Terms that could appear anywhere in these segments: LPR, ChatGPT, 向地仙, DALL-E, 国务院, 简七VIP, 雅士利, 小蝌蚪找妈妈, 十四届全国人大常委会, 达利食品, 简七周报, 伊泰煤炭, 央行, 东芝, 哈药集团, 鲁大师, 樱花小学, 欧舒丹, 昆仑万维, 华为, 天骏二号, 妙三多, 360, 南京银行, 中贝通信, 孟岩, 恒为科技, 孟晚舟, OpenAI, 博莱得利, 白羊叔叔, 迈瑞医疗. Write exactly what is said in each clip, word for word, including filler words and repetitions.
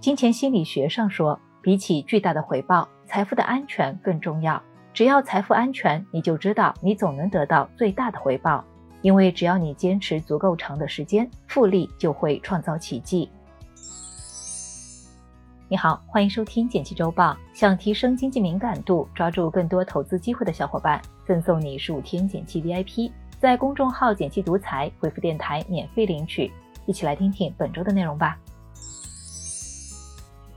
金钱心理学上说，比起巨大的回报，财富的安全更重要。只要财富安全，你就知道你总能得到最大的回报，因为只要你坚持足够长的时间，复利就会创造奇迹。你好，欢迎收听简七周报。想提升经济敏感度，抓住更多投资机会的小伙伴，赠送你十五天简七 V I P， 在公众号简七独裁回复电台免费领取。一起来听听本周的内容吧。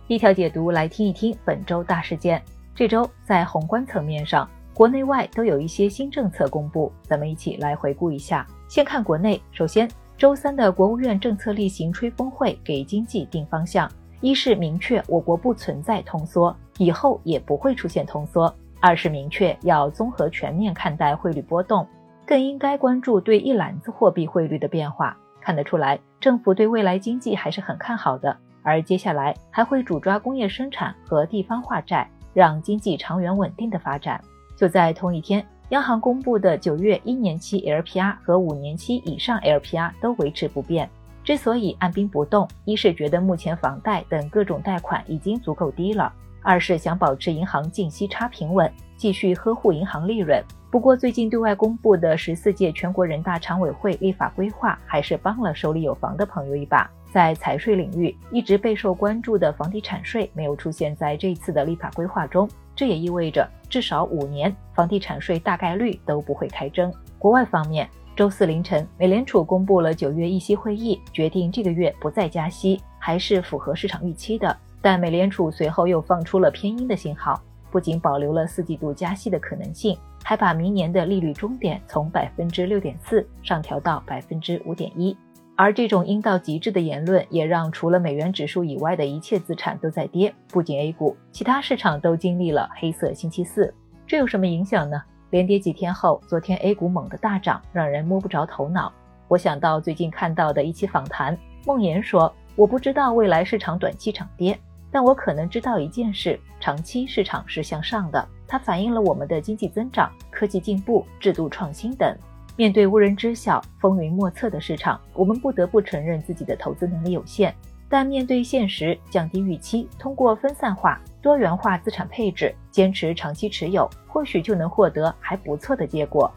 第一条解读，来听一听本周大事件。这周在宏观层面上，国内外都有一些新政策公布，咱们一起来回顾一下。先看国内，首先，周三的国务院政策例行吹风会给经济定方向。一是明确我国不存在通缩，以后也不会出现通缩；二是明确要综合全面看待汇率波动，更应该关注对一篮子货币汇率的变化。看得出来，政府对未来经济还是很看好的，而接下来还会主抓工业生产和地方化债，让经济长远稳定的发展。就在同一天，央行公布的九月一年期 L P R 和五年期以上 L P R 都维持不变。之所以按兵不动，一是觉得目前房贷等各种贷款已经足够低了，二是想保持银行净息差平稳，继续呵护银行利润。不过最近对外公布的十四届全国人大常委会立法规划还是帮了手里有房的朋友一把。在财税领域，一直备受关注的房地产税没有出现在这次的立法规划中，这也意味着至少五年房地产税大概率都不会开征。国外方面，周四凌晨，美联储公布了九月议息会议，决定这个月不再加息，还是符合市场预期的。但美联储随后又放出了偏鹰的信号，不仅保留了四季度加息的可能性，还把明年的利率终点从 百分之六点四 上调到 百分之五点一。而这种鹰到极致的言论，也让除了美元指数以外的一切资产都在跌，不仅 A 股，其他市场都经历了黑色星期四。这有什么影响呢？连跌几天后，昨天 A 股猛的大涨，让人摸不着头脑。我想到最近看到的一期访谈，孟岩说，我不知道未来市场短期涨跌，但我可能知道一件事，长期市场是向上的，它反映了我们的经济增长、科技进步、制度创新等。面对无人知晓、风云莫测的市场，我们不得不承认自己的投资能力有限，但面对现实，降低预期，通过分散化、多元化资产配置，坚持长期持有，或许就能获得还不错的结果。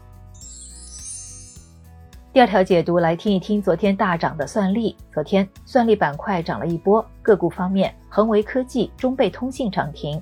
第二条解读，来听一听昨天大涨的算力。昨天算力板块涨了一波，个股方面，恒为科技、中贝通信涨停。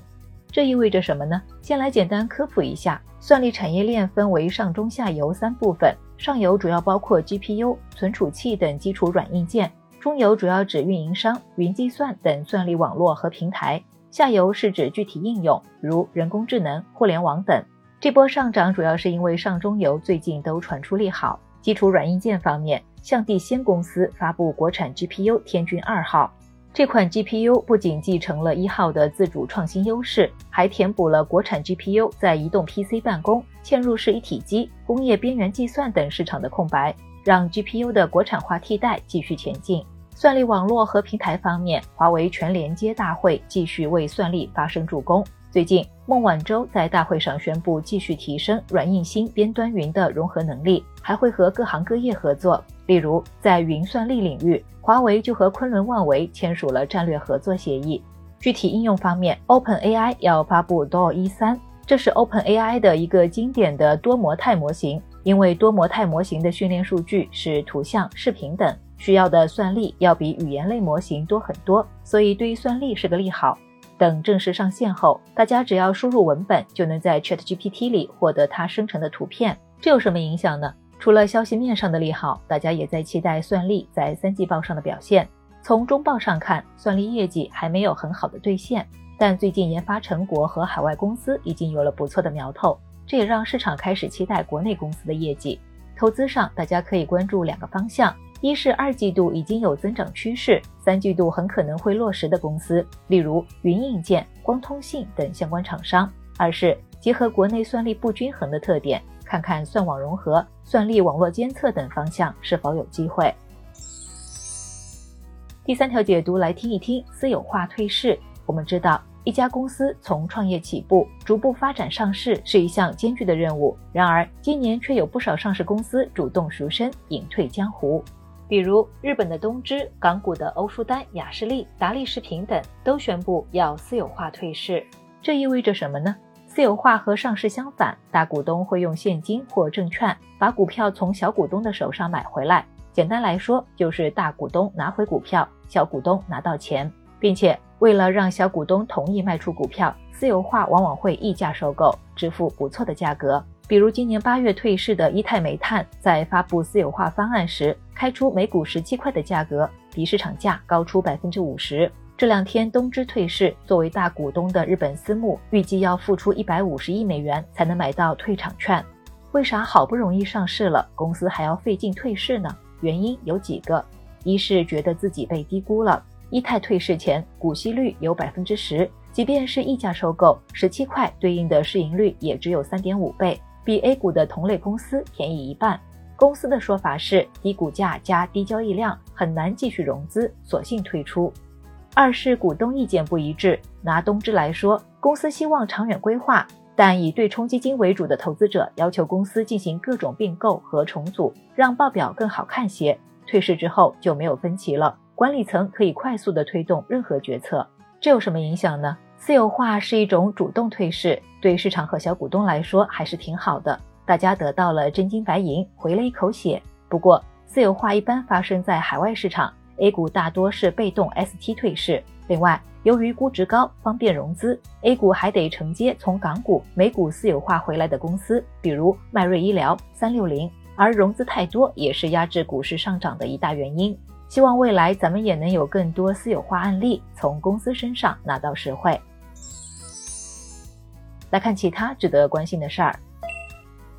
这意味着什么呢？先来简单科普一下，算力产业链分为上中下游三部分，上游主要包括 G P U、 存储器等基础软硬件，中游主要指运营商、云计算等算力网络和平台，下游是指具体应用，如人工智能、互联网等。这波上涨主要是因为上中游最近都传出利好。基础软硬件方面，向地仙公司发布国产 G P U 天骏二号，这款 G P U 不仅继承了一号的自主创新优势，还填补了国产 G P U 在移动 P C 办公、嵌入式一体机、工业边缘计算等市场的空白，让 G P U 的国产化替代继续前进。算力网络和平台方面，华为全连接大会继续为算力发声助攻。最近，孟晚舟在大会上宣布继续提升软硬新边端云的融合能力，还会和各行各业合作。例如，在云算力领域，华为就和昆仑万维签署了战略合作协议。具体应用方面 ，OpenAI 要发布 D A W 十三，这是 OpenAI 的一个经典的多模态模型，因为多模态模型的训练数据是图像、视频等，需要的算力要比语言类模型多很多，所以对于算力是个利好。等正式上线后，大家只要输入文本，就能在 ChatGPT 里获得它生成的图片。这有什么影响呢？除了消息面上的利好，大家也在期待算力在三季报上的表现。从中报上看，算力业绩还没有很好的兑现，但最近研发成果和海外公司已经有了不错的苗头，这也让市场开始期待国内公司的业绩。投资上，大家可以关注两个方向，一是二季度已经有增长趋势，三季度很可能会落实的公司，例如云硬件、光通信等相关厂商；二是结合国内算力不均衡的特点，看看算网融合、算力网络监测等方向是否有机会。第三条解读，来听一听私有化退市。我们知道，一家公司从创业起步，逐步发展上市是一项艰巨的任务，然而今年却有不少上市公司主动赎身，隐退江湖。比如日本的东芝、港股的欧舒丹、雅士利、达利食品等都宣布要私有化退市。这意味着什么呢？私有化和上市相反，大股东会用现金或证券把股票从小股东的手上买回来，简单来说就是大股东拿回股票，小股东拿到钱，并且为了让小股东同意卖出股票，私有化往往会溢价收购，支付不错的价格。比如今年八月退市的伊泰煤炭，在发布私有化方案时，开出每股十七块的价格，比市场价高出 百分之五十。这两天东芝退市，作为大股东的日本私募预计要付出一百五十亿美元才能买到退场券。为啥好不容易上市了，公司还要费劲退市呢？原因有几个：一是觉得自己被低估了，伊泰退市前股息率有 百分之十， 即便是溢价收购，十七块对应的市盈率也只有 三点五倍，比 A 股的同类公司便宜一半。公司的说法是低股价加低交易量，很难继续融资，索性退出。二是股东意见不一致，拿东芝来说，公司希望长远规划，但以对冲基金为主的投资者要求公司进行各种并购和重组，让报表更好看些。退市之后就没有分歧了，管理层可以快速地推动任何决策。这有什么影响呢？私有化是一种主动退市，对市场和小股东来说还是挺好的，大家得到了真金白银，回了一口血。不过私有化一般发生在海外市场，A 股大多是被动 S T 退市，另外由于估值高方便融资， A 股还得承接从港股、美股私有化回来的公司，比如迈瑞医疗、三六零，而融资太多也是压制股市上涨的一大原因。希望未来咱们也能有更多私有化案例，从公司身上拿到实惠。来看其他值得关心的事儿。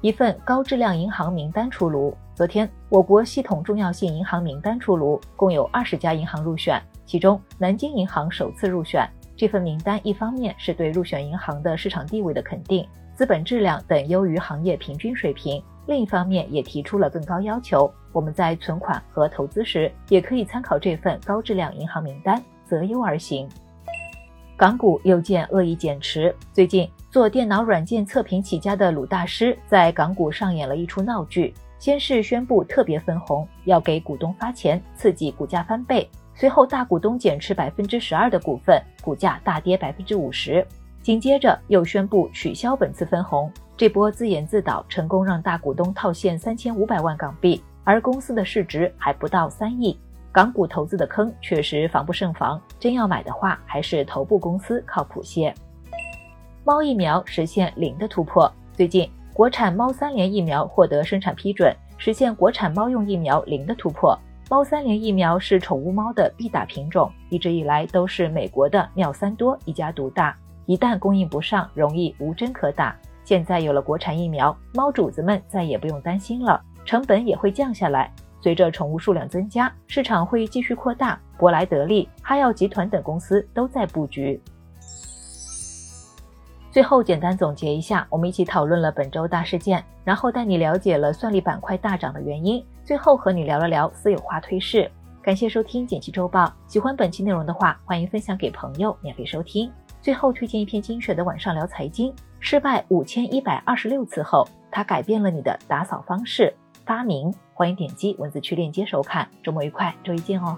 一份高质量银行名单出炉。昨天，我国系统重要性银行名单出炉，共有二十家银行入选，其中南京银行首次入选。这份名单一方面是对入选银行的市场地位的肯定，资本质量等优于行业平均水平，另一方面也提出了更高要求，我们在存款和投资时也可以参考这份高质量银行名单，择优而行。港股又见恶意减持。最近做电脑软件测评起家的鲁大师在港股上演了一出闹剧，先是宣布特别分红，要给股东发钱，刺激股价翻倍。随后大股东减持 百分之十二 的股份，股价大跌 百分之五十。紧接着又宣布取消本次分红。这波自演自导成功让大股东套现三千五百万港币，而公司的市值还不到三亿。港股投资的坑确实防不胜防，真要买的话还是头部公司靠谱些。猫疫苗实现零的突破。最近国产猫三联疫苗获得生产批准，实现国产猫用疫苗零的突破。猫三联疫苗是宠物猫的必打品种，一直以来都是美国的妙三多一家独大，一旦供应不上，容易无针可打。现在有了国产疫苗，猫主子们再也不用担心了，成本也会降下来。随着宠物数量增加，市场会继续扩大，博莱得利、哈药集团等公司都在布局。最后简单总结一下，我们一起讨论了本周大事件，然后带你了解了算力板块大涨的原因，最后和你聊了聊私有化退市。感谢收听简七周报，喜欢本期内容的话，欢迎分享给朋友免费收听。最后推荐一篇精选的晚上聊财经，失败五千一百二十六次后，它改变了你的打扫方式，发明。欢迎点击文字区链接收看，周末愉快，周一见哦。